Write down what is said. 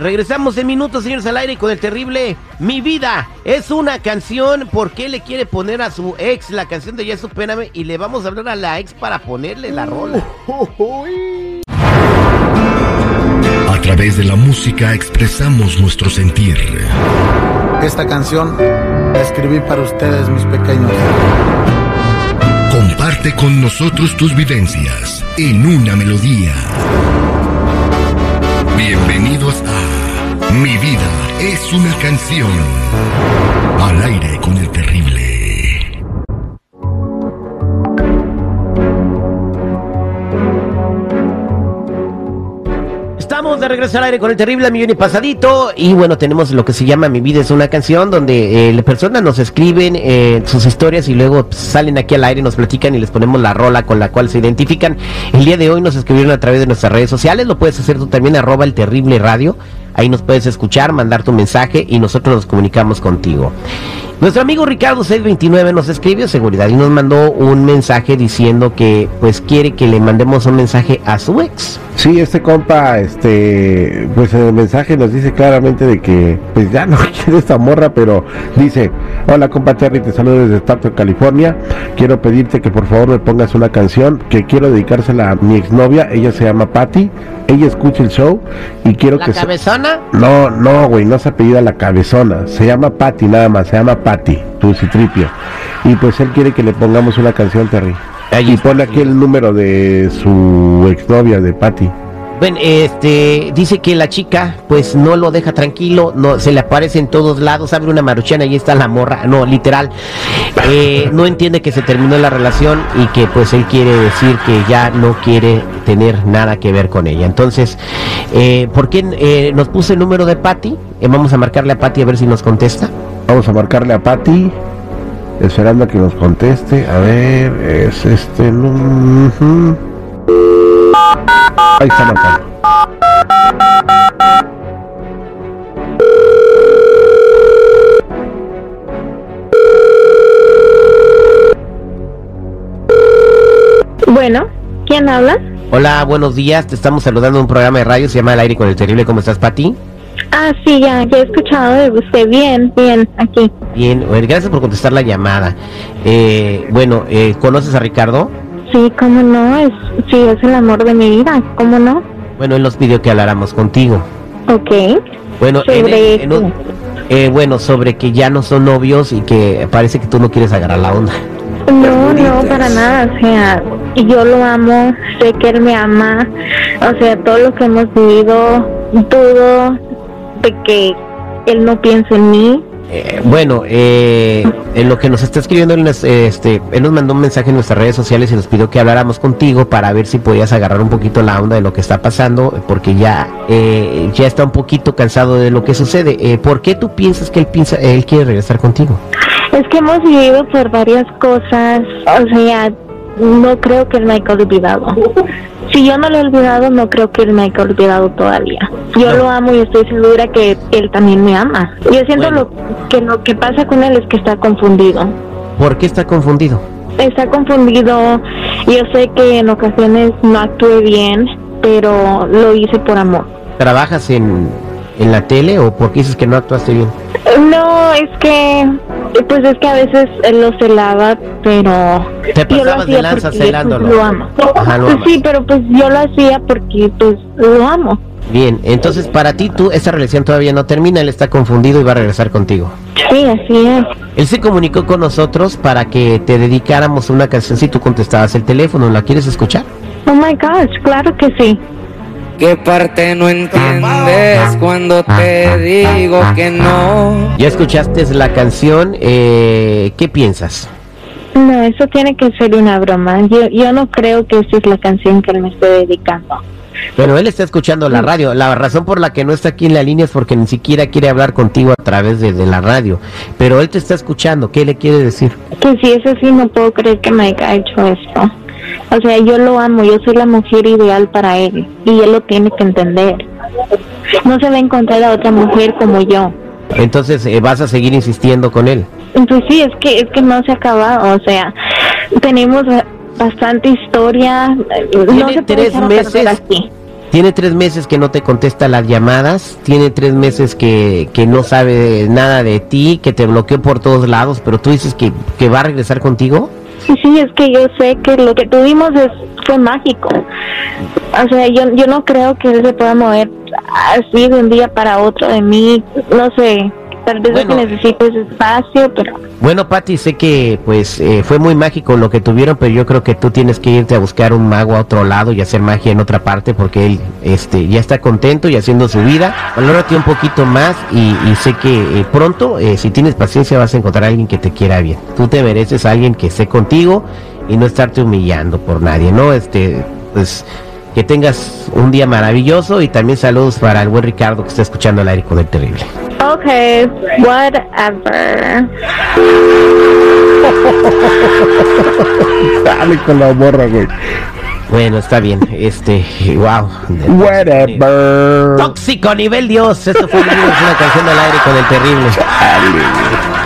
Regresamos en minutos, señores, al aire con el terrible. Mi vida es una canción. ¿Por qué le quiere poner a su ex la canción de Ya Supérame? Y le vamos a hablar a la ex para ponerle la rola. A través de la música expresamos nuestro sentir. Esta canción la escribí para ustedes, mis pequeños. Comparte con nosotros tus vivencias en una melodía. Bienvenidos a Mi vida es una canción. Al aire con el terrible. Estamos de regreso al aire con el terrible, a millón y pasadito. Y bueno, tenemos lo que se llama Mi vida es una canción, donde las personas nos escriben sus historias y luego salen aquí al aire, nos platican y les ponemos la rola con la cual se identifican. El día de hoy nos escribieron a través de nuestras redes sociales. Lo puedes hacer tú también, @elterribleradio. Ahí nos puedes escuchar, mandar tu mensaje y nosotros nos comunicamos contigo. Nuestro amigo Ricardo629 nos escribió seguridad y nos mandó un mensaje diciendo que pues quiere que le mandemos un mensaje a su ex. Sí, este compa, pues en el mensaje nos dice claramente de que pues ya no quiere esta morra, pero dice: hola compa Terry, te saludo desde Startup, California. Quiero pedirte que por favor me pongas una canción que quiero dedicársela a mi exnovia. Ella se llama Patty, ella escucha el show y quiero que... ¿La cabezona? No, güey, no se apellida La Cabezona, se llama Patty nada más, se llama Patty. Tu citripio. Y pues él quiere que le pongamos una canción, Terry. Ahí y pone aquí el número de su exnovia, de Patty. Bueno, dice que la chica pues no lo deja tranquilo, no, se le aparece en todos lados, abre una maruchana y está la morra, no, literal. No entiende que se terminó la relación y que pues él quiere decir que ya no quiere tener nada que ver con ella. Entonces, ¿por qué nos puso el número de Patty? Vamos a marcarle a Patty a ver si nos contesta. Vamos a marcarle a Patty, esperando a que nos conteste. A ver, es este... Ahí está marcando. Bueno, ¿quién habla? Hola, buenos días, te estamos saludando en un programa de radio, se llama El aire con el terrible. ¿Cómo estás, Patty? Ah, sí, ya he escuchado de usted. Bien, aquí. Bien, gracias por contestar la llamada. Bueno, ¿conoces a Ricardo? Sí, cómo no, es el amor de mi vida, cómo no. Bueno, él nos pidió que habláramos contigo. Ok. Bueno, sobre que ya no son novios y que parece que tú no quieres agarrar la onda. No, para nada, o sea, yo lo amo, sé que él me ama, o sea, todo lo que hemos vivido, dudo de que él no piense en mí. En lo que nos está escribiendo, él nos mandó un mensaje en nuestras redes sociales y nos pidió que habláramos contigo para ver si podías agarrar un poquito la onda de lo que está pasando, porque ya está un poquito cansado de lo que sucede. ¿Por qué tú piensas que él quiere regresar contigo? Es que hemos vivido por varias cosas, o sea, no creo que él me haya olvidado. Si yo no lo he olvidado, no creo que él me haya olvidado todavía. Yo lo amo y estoy segura que él también me ama. Yo siento lo que pasa con él es que está confundido. ¿Por qué está confundido? Está confundido, yo sé que en ocasiones no actué bien, pero lo hice por amor. ¿Trabajas en la tele o por qué dices que no actuaste bien? No, es que a veces lo celaba, pero... Te pasabas de lanza celándolo. Pues, lo amo. Ajá, lo amas. Sí, pero pues yo lo hacía porque pues lo amo. Bien, entonces para ti esa relación todavía no termina, él está confundido y va a regresar contigo. Sí, así es. Él se comunicó con nosotros para que te dedicáramos una canción si tú contestabas el teléfono. ¿La quieres escuchar? Oh my gosh, claro que sí. ¿Qué parte no entiendes cuando te digo que no? Ya escuchaste la canción, ¿qué piensas? No, eso tiene que ser una broma. Yo no creo que esta es la canción que él me esté dedicando. Bueno, él está escuchando la radio. La razón por la que no está aquí en la línea es porque ni siquiera quiere hablar contigo a través de la radio. Pero él te está escuchando, ¿qué le quiere decir? Que si es así, no puedo creer que me haya hecho esto. O sea, yo lo amo, yo soy la mujer ideal para él y él lo tiene que entender. No se va a encontrar a otra mujer como yo. Entonces, ¿vas a seguir insistiendo con él? Pues sí, es que no se ha acabado, o sea, tenemos bastante historia. Tiene 3 meses Tiene 3 meses que no te contesta las llamadas, tiene 3 meses que no sabe nada de ti, que te bloqueó por todos lados, pero tú dices que va a regresar contigo. Sí, es que yo sé que lo que tuvimos fue mágico. O sea, yo no creo que él se pueda mover así de un día para otro de mí, no sé. Tal vez bueno, que necesites espacio, pero... Bueno, Pati, sé que pues fue muy mágico lo que tuvieron, pero yo creo que tú tienes que irte a buscar un mago a otro lado y hacer magia en otra parte, porque él ya está contento y haciendo su vida. Valórate un poquito más y sé que pronto, si tienes paciencia, vas a encontrar a alguien que te quiera bien. Tú te mereces a alguien que esté contigo y no estarte humillando por nadie, ¿no? Pues... Que tengas un día maravilloso y también saludos para el buen Ricardo que está escuchando El Aire con el Terrible. Ok, whatever. Dale con la borra, güey. Bueno, está bien. Wow. Whatever. Tóxico nivel Dios. Esto fue una canción del Aire con el Terrible.